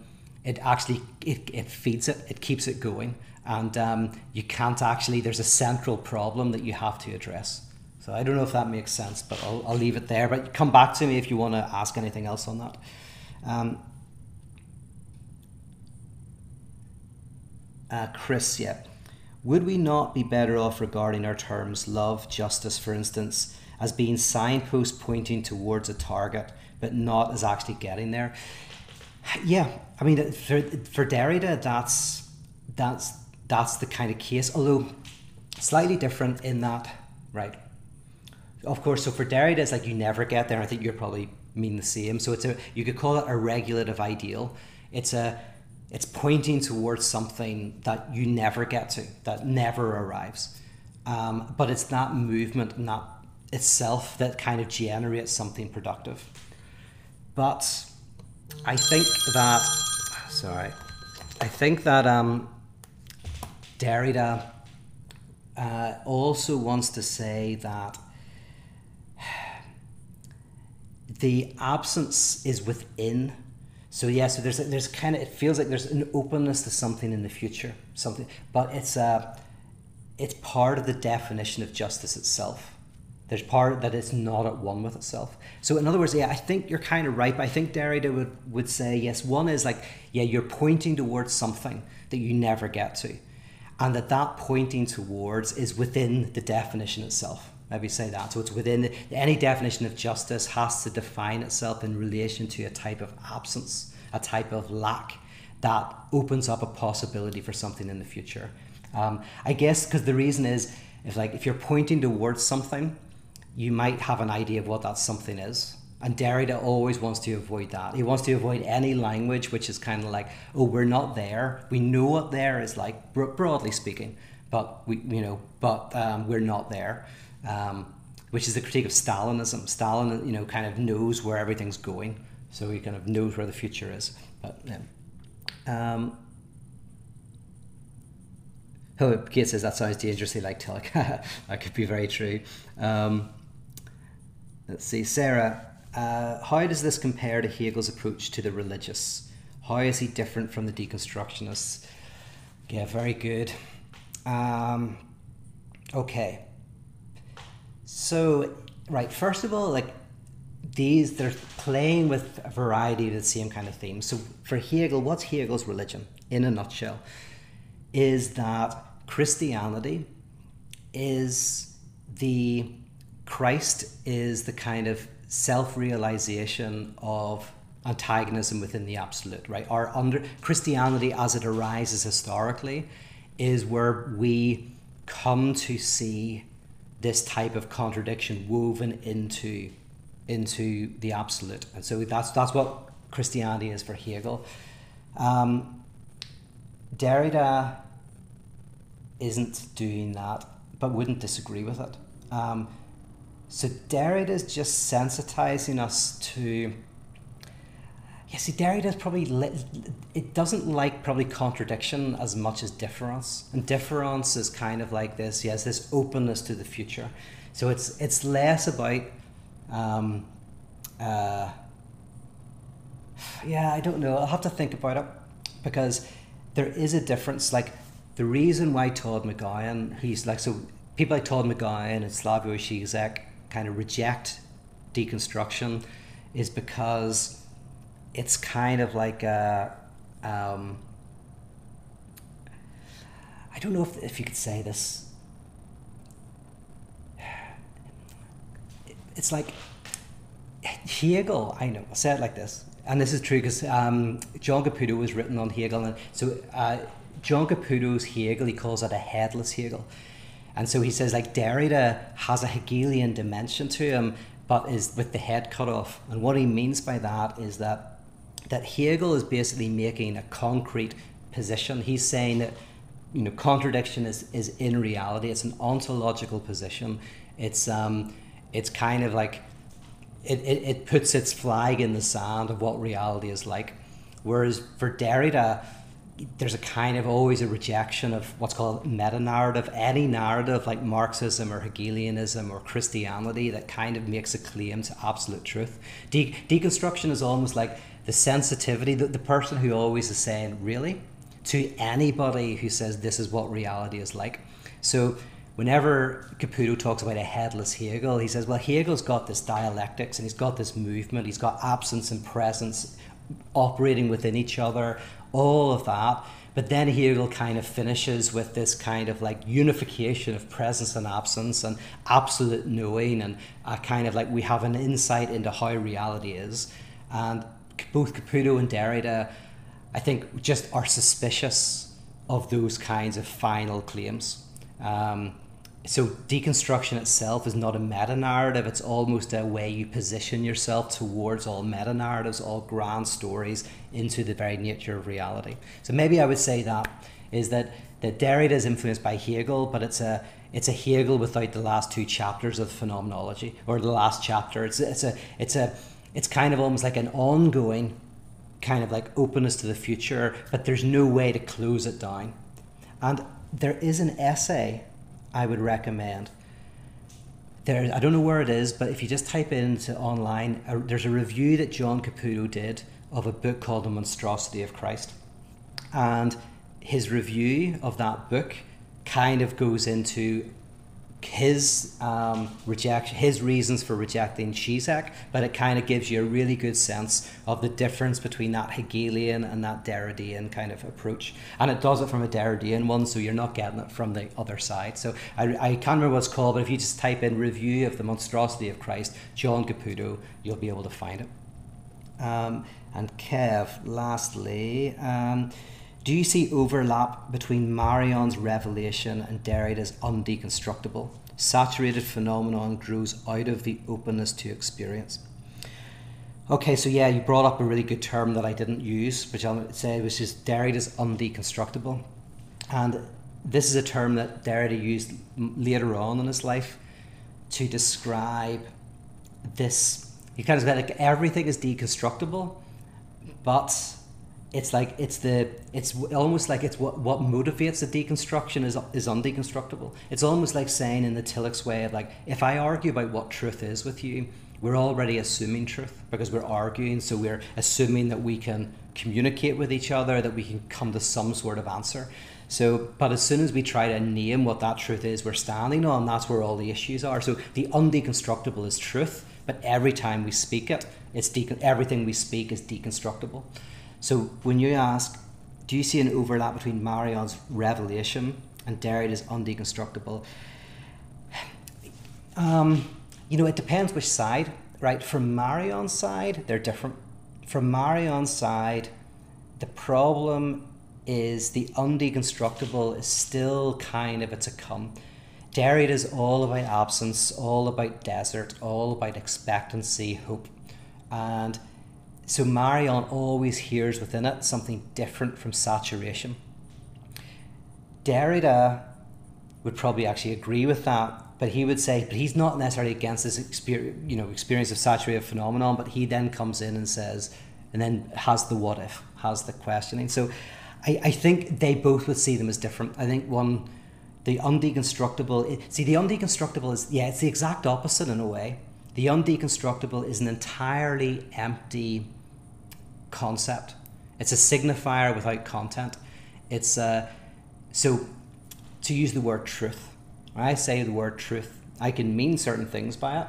it actually it, it feeds it. It keeps it going, and um, you can't actually. There's a central problem that you have to address. So I don't know if that makes sense, but I'll I'll leave it there. But come back to me if you want to ask anything else on that. Um, Uh, Chris, yeah. Would we not be better off regarding our terms, love, justice, for instance, as being signposts pointing towards a target, but not as actually getting there? Yeah, I mean, for, for Derrida, that's, that's, that's the kind of case, although slightly different in that, right? Of course, so for Derrida, it's like you never get there. I think you probably mean the same. So it's a, you could call it a regulative ideal. It's a It's pointing towards something that you never get to, that never arrives. Um, but it's that movement and that itself that kind of generates something productive. But I think that, sorry, I think that um, Derrida uh, also wants to say that the absence is within. So yeah, so there's there's kind of, it feels like there's an openness to something in the future, something, but it's a, it's part of the definition of justice itself. There's part that it's not at one with itself. So in other words, yeah, I think you're kind of right, but I think Derrida would, would say, yes, one is like, yeah, you're pointing towards something that you never get to. and that that pointing towards is within the definition itself. Maybe say that. So it's within the, any definition of justice has to define itself in relation to a type of absence, a type of lack that opens up a possibility for something in the future. Um, I guess because the reason is, if like if you're pointing towards something, you might have an idea of what that something is. And Derrida always wants to avoid that. He wants to avoid any language which is kind of like, oh, we're not there. We know what there is like, broadly speaking, but we, you know, but um, we're not there. Um, which is the critique of Stalinism. Stalin, you know, kind of knows where everything's going, so he kind of knows where the future is. But yeah. Um, oh, Gates says that sounds dangerously like Tillich. That could be very true. Um, let's see, Sarah. Uh, how does this compare to Hegel's approach to the religious? How is he different from the deconstructionists? Yeah, very good. Um, okay. So, right, first of all, like these, they're playing with a variety of the same kind of themes. So for Hegel, what's Hegel's religion, in a nutshell, is that Christianity is the, Christ is the kind of self-realization of antagonism within the absolute, right? Our under Christianity as it arises historically is where we come to see this type of contradiction woven into into the absolute, and so that's that's what Christianity is for Hegel. Um, Derrida isn't doing that, but wouldn't disagree with it. Um, So Derrida is just sensitizing us to, yeah, see, Derrida's probably, it doesn't like probably contradiction as much as difference. And difference is kind of like this, yes, this openness to the future. So it's it's less about, um, uh, yeah, I don't know, I'll have to think about it, because there is a difference. Like the reason why Todd McGowan, he's like, so people like Todd McGowan and Slavoj Žižek kind of reject deconstruction is because it's kind of like a, um, I don't know if, if you could say this, it's like Hegel, I know, I'll say it like this, and this is true because um, John Caputo was written on Hegel, and so uh, John Caputo's Hegel, he calls it a headless Hegel. And so he says, like, Derrida has a Hegelian dimension to him, but is with the head cut off. And what he means by that is that, that Hegel is basically making a concrete position. He's saying that, you know, contradiction is, is in reality. It's an ontological position. It's, um, it's kind of like, it, it, it puts its flag in the sand of what reality is like. Whereas for Derrida, there's a kind of always a rejection of what's called meta-narrative, any narrative like Marxism or Hegelianism or Christianity that kind of makes a claim to absolute truth. De deconstruction is almost like the sensitivity, the, the person who always is saying, really? To anybody who says this is what reality is like. So whenever Caputo talks about a headless Hegel, he says, well, Hegel's got this dialectics and he's got this movement, he's got absence and presence operating within each other, all of that, but then Hegel kind of finishes with this kind of like unification of presence and absence and absolute knowing, and a kind of like we have an insight into how reality is. And both Caputo and Derrida, I think, just are suspicious of those kinds of final claims. Um, so deconstruction itself is not a meta-narrative, it's almost a way you position yourself towards all meta-narratives, all grand stories into the very nature of reality. So maybe I would say that is that, that Derrida is influenced by Hegel, but it's a, it's a Hegel without the last two chapters of phenomenology, or the last chapter. It's, it's, a, it's, a, it's kind of almost like an ongoing kind of like openness to the future, but there's no way to close it down. And there is an essay I would recommend. There, I don't know where it is, but if you just type it into online, uh, there's a review that John Caputo did of a book called The Monstrosity of Christ. And his review of that book kind of goes into his um, rejection, his reasons for rejecting Žižek, but it kind of gives you a really good sense of the difference between that Hegelian and that Derridean kind of approach. And it does it from a Derridean one, so you're not getting it from the other side. So I, I can't remember what it's called, but if you just type in Review of the Monstrosity of Christ, John Caputo, you'll be able to find it. Um, and Kev, lastly, um, do you see overlap between Marion's revelation and Derrida's undeconstructible? Saturated phenomenon grows out of the openness to experience. Okay, so yeah, you brought up a really good term that I didn't use, which I'll say was just Derrida's undeconstructible. And this is a term that Derrida used later on in his life to describe this. You kind of said like everything is deconstructible, but it's like it's the it's almost like it's what what motivates the deconstruction is is undeconstructible. It's almost like saying in the Tillich's way of like, if I argue about what truth is with you, we're already assuming truth because we're arguing, so we're assuming that we can communicate with each other, that we can come to some sort of answer. So, but as soon as we try to name what that truth is we're standing on, that's where all the issues are. So the undeconstructible is truth, but every time we speak it, it's de- everything we speak is deconstructible. So when you ask, do you see an overlap between Marion's revelation and Derrida's undeconstructible? Um, you know, it depends which side, right? From Marion's side, they're different. From Marion's side, the problem is the undeconstructible is still kind of, it's a come. Derrida's all about absence, all about desert, all about expectancy, hope. And so Marion always hears within it something different from saturation. Derrida would probably actually agree with that, but he would say, but he's not necessarily against this experience, you know, experience of saturated phenomenon, but he then comes in and says, and then has the what if, has the questioning. So I, I think they both would see them as different. I think one, the undeconstructible, see the undeconstructible is, yeah, it's the exact opposite in a way. The undeconstructible is an entirely empty concept. It's a signifier without content. It's uh, so to use the word truth. When I say the word truth, I can mean certain things by it,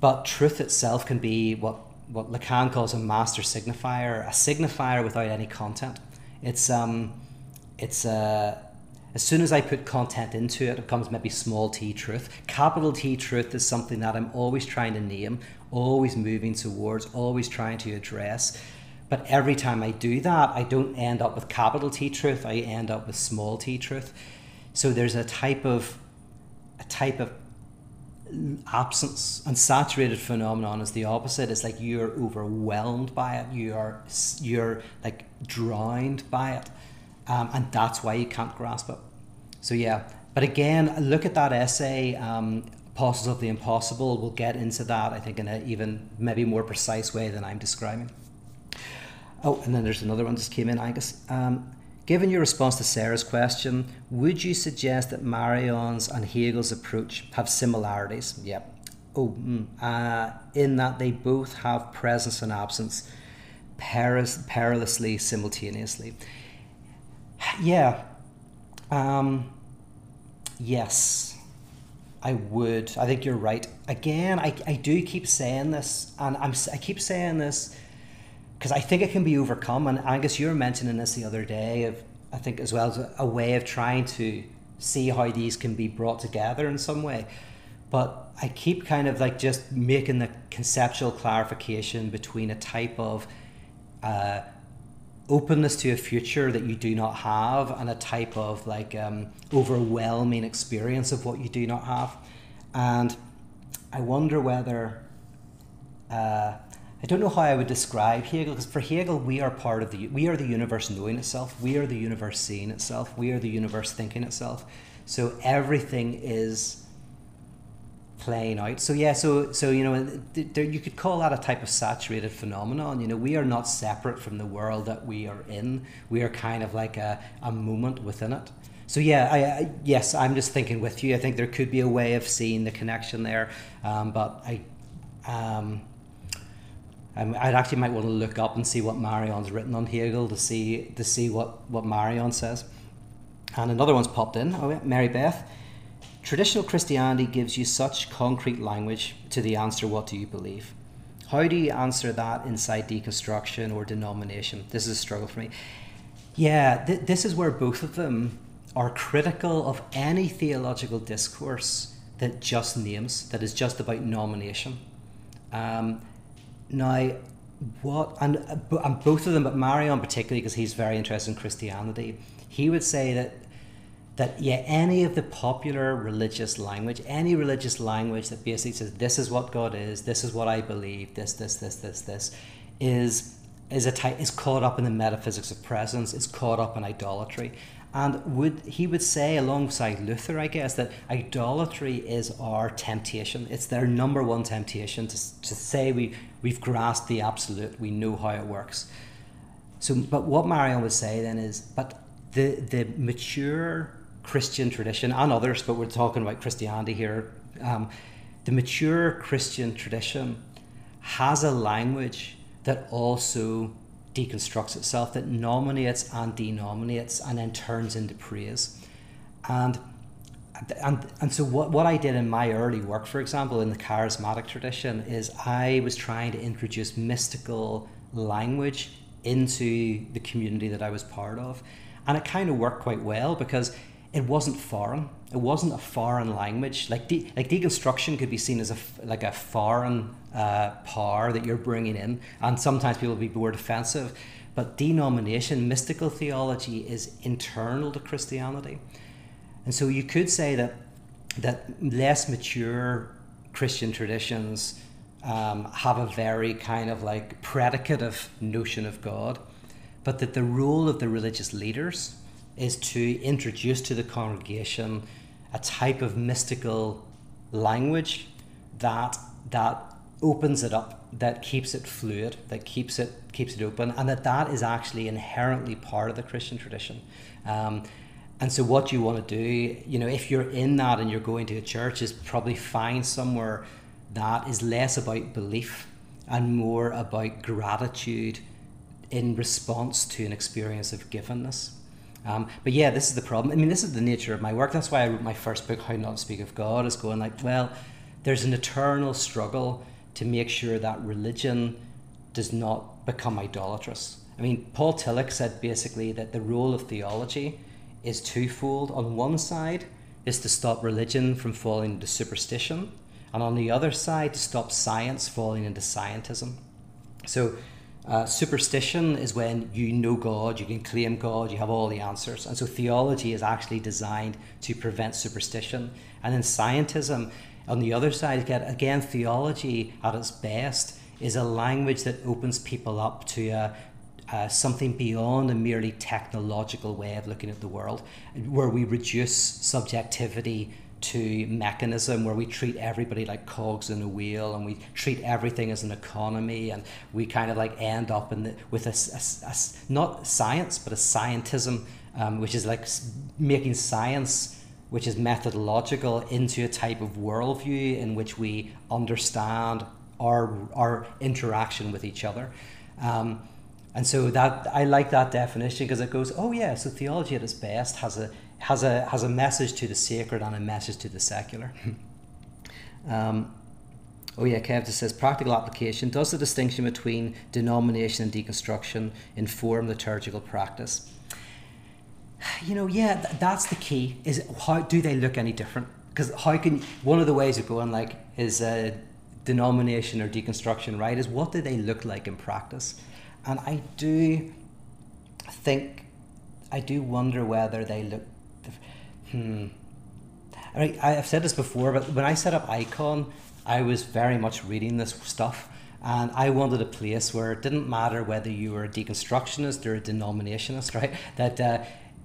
but truth itself can be what what Lacan calls a master signifier, a signifier without any content. It's um, it's a uh, as soon as I put content into it, it becomes maybe small t truth. Capital T truth is something that I'm always trying to name, always moving towards, always trying to address. But every time I do that, I don't end up with capital T truth, I end up with small t truth. So there's a type of a type of absence. Unsaturated phenomenon is the opposite. It's like you're overwhelmed by it, you are you're like drowned by it. Um, and that's why you can't grasp it. So yeah, but again, look at that essay, um, Apostles of the Impossible. We'll get into that, I think, in an even maybe more precise way than I'm describing. Oh, and then there's another one just came in, Angus. Um, given your response to Sarah's question, would you suggest that Marion's and Hegel's approach have similarities? Yep. Oh, mm, uh, in that they both have presence and absence, peris- perilously simultaneously. Yeah, um, yes, I would. I think you're right. Again, I, I do keep saying this, and I'm, I keep saying this because I think it can be overcome. And Angus, you were mentioning this the other day, of I think as well as a, a way of trying to see how these can be brought together in some way. But I keep kind of like just making the conceptual clarification between a type of uh, openness to a future that you do not have and a type of like um, overwhelming experience of what you do not have. And I wonder whether, uh, I don't know how I would describe Hegel, because for Hegel, we are part of the, we are the universe knowing itself, we are the universe seeing itself, we are the universe thinking itself. So everything is playing out. So yeah, so so you know, there, you could call that a type of saturated phenomenon. You know, we are not separate from the world that we are in. We are kind of like a, a moment within it. So yeah, I, I yes, I'm just thinking with you. I think there could be a way of seeing the connection there, um, but I, um, I I'd actually might want to look up and see what Marion's written on Hegel to see to see what what Marion says. And another one's popped in. Oh yeah, Mary Beth. Traditional Christianity gives you such concrete language to the answer, what do you believe? How do you answer that inside deconstruction or denomination? This is a struggle for me. Yeah, th this is where both of them are critical of any theological discourse that just names, that is just about nomination. Um, now, what, and, and both of them, but Marion particularly, because he's very interested in Christianity, he would say that that yeah, any of the popular religious language, any religious language that basically says this is what God is, this is what I believe, this, this, this, this, this, is is a type, is caught up in the metaphysics of presence, is caught up in idolatry, and would he would say alongside Luther, I guess, that idolatry is our temptation. It's their number one temptation to to say we we've grasped the absolute, we know how it works. So, but what Marion would say then is, but the the mature Christian tradition and others, but we're talking about Christianity here, um, the mature Christian tradition has a language that also deconstructs itself, that nominates and denominates and then turns into praise. And and, and so what, what I did in my early work, for example, in the charismatic tradition, is I was trying to introduce mystical language into the community that I was part of. And it kind of worked quite well because it wasn't foreign. It wasn't a foreign language. Like de like deconstruction could be seen as a f like a foreign uh, power that you're bringing in, and sometimes people will be more defensive. But denomination, mystical theology, is internal to Christianity, and so you could say that that less mature Christian traditions um, have a very kind of like predicative notion of God, but that the role of the religious leaders is to introduce to the congregation a type of mystical language that that opens it up, that keeps it fluid, that keeps it keeps it open, and that that is actually inherently part of the Christian tradition. Um, and so, what you want to do, you know, if you're in that and you're going to a church, is probably find somewhere that is less about belief and more about gratitude in response to an experience of givenness. Um, but yeah, this is the problem. I mean, this is the nature of my work. That's why I wrote my first book, How Not to Speak of God, is going like, well, there's an eternal struggle to make sure that religion does not become idolatrous. I mean, Paul Tillich said basically that the role of theology is twofold. On one side is to stop religion from falling into superstition, and on the other side, to stop science falling into scientism. So Uh, superstition is when you know God, you can claim God, you have all the answers. And so theology is actually designed to prevent superstition. And then scientism, on the other side, again, theology at its best is a language that opens people up to uh, uh, something beyond a merely technological way of looking at the world, where we reduce subjectivity to mechanism, where we treat everybody like cogs in a wheel, and we treat everything as an economy, and we kind of like end up in the, with a, a, a not science but a scientism, um, which is like making science, which is methodological, into a type of worldview in which we understand our our interaction with each other. Um, and so that I like that definition, because it goes, oh yeah, so theology at its best has a has a has a message to the sacred and a message to the secular. um, oh yeah, Kev just says, practical application. Does the distinction between denomination and deconstruction inform liturgical practice? You know, yeah, th that's the key, is how do they look any different? Because how can, one of the ways of going like, is uh, denomination or deconstruction, right, is what do they look like in practice? And I do think, I do wonder whether they look, Hmm. I mean, I've said this before, but when I set up Icon, I was very much reading this stuff, and I wanted a place where it didn't matter whether you were a deconstructionist or a denominationist, right? That uh,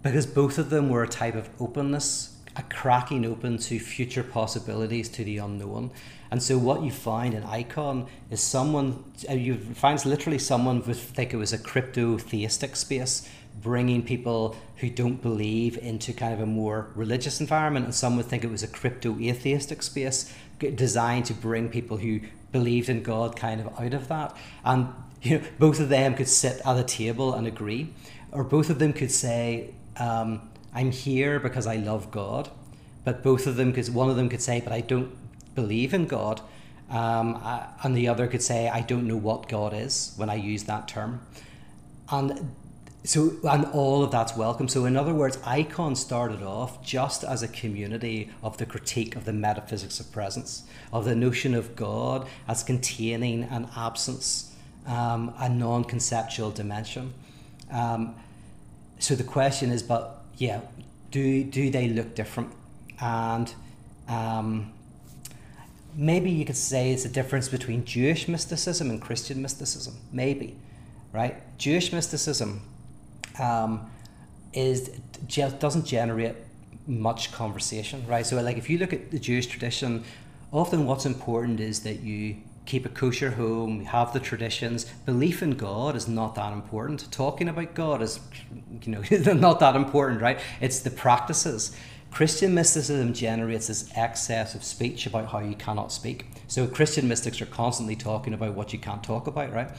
because both of them were a type of openness, a cracking open to future possibilities, to the unknown. And so what you find in Icon is someone, you find literally someone who would think it was a crypto-theistic space, bringing people who don't believe into kind of a more religious environment, and some would think it was a crypto-atheistic space designed to bring people who believed in God kind of out of that. And you know, both of them could sit at a table and agree, or both of them could say, um, I'm here because I love God, but both of them, because one of them could say, but I don't believe in God, um, I, and the other could say, I don't know what God is, when I use that term. And so, and all of that's welcome. So in other words, Icon started off just as a community of the critique of the metaphysics of presence, of the notion of God as containing an absence, um, a non-conceptual dimension. Um, so the question is, but yeah, do, do they look different? And um, maybe you could say it's a difference between Jewish mysticism and Christian mysticism, maybe, right? Jewish mysticism um, is doesn't generate much conversation, right? So like if you look at the Jewish tradition, often what's important is that you keep a kosher home, you have the traditions. Belief in God is not that important. Talking about God is, you know, not that important, right? It's the practices. Christian mysticism generates this excess of speech about how you cannot speak. So Christian mystics are constantly talking about what you can't talk about, right?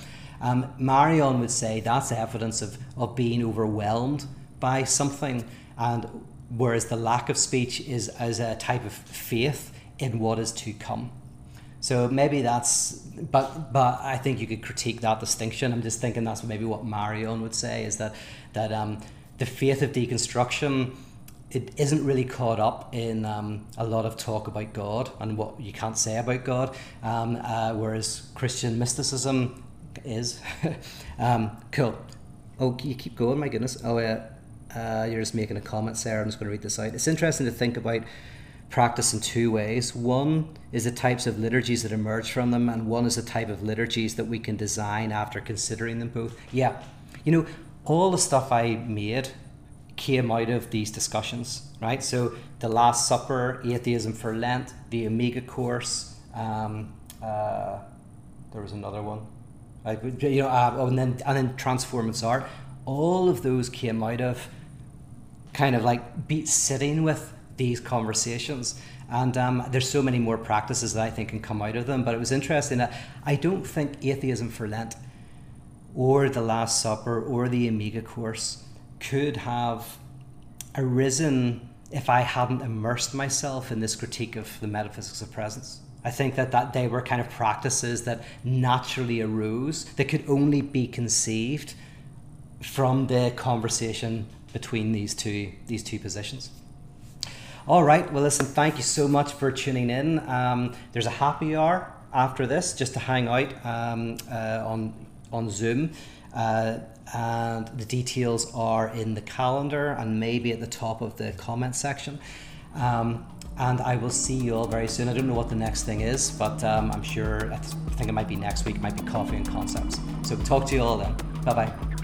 Um, Marion would say that's evidence of, of being overwhelmed by something, and whereas the lack of speech is as a type of faith in what is to come. So maybe that's, but but I think you could critique that distinction. I'm just thinking that's maybe what Marion would say, is that, that um, the faith of deconstruction, it isn't really caught up in um, a lot of talk about God and what you can't say about God, um, uh, whereas Christian mysticism is. um, cool. Oh, you keep going, my goodness. Oh, yeah. Uh, you're just making a comment, Sarah. I'm just going to read this out. It's interesting to think about practice in two ways. One is the types of liturgies that emerge from them, and one is the type of liturgies that we can design after considering them both. Yeah. You know, all the stuff I made came out of these discussions, right? So the Last Supper, Atheism for Lent, the Omega Course, um, uh, there was another one, I, you know, uh, and then and then Transformance Art. All of those came out of kind of like be, sitting with these conversations, and um, there's so many more practices that I think can come out of them. But it was interesting that I don't think Atheism for Lent, or the Last Supper, or the Omega Course could have arisen if I hadn't immersed myself in this critique of the metaphysics of presence. I think that, that they were kind of practices that naturally arose, that could only be conceived from the conversation between these two, these two positions. All right, well, listen, thank you so much for tuning in. Um, there's a happy hour after this, just to hang out um, uh, on, on Zoom. Uh, and the details are in the calendar and maybe at the top of the comment section. Um, and I will see you all very soon. I don't know what the next thing is, but um, I'm sure, I think it might be next week, it might be coffee and concepts. So talk to you all then. Bye-bye.